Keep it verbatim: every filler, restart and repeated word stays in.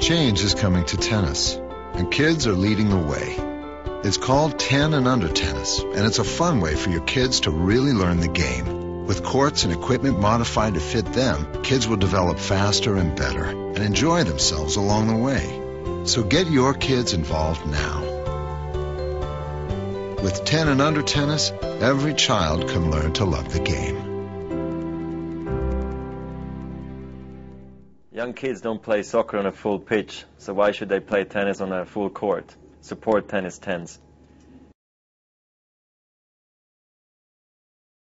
Change is coming to tennis, and kids are leading the way. It's called ten and under tennis, and it's a fun way for your kids to really learn the game. With courts and equipment modified to fit them, kids will develop faster and better and enjoy themselves along the way. So get your kids involved now. With ten and under tennis, every child can learn to love the game. Young kids don't play soccer on a full pitch, so why should they play tennis on a full court? Support tennis tens.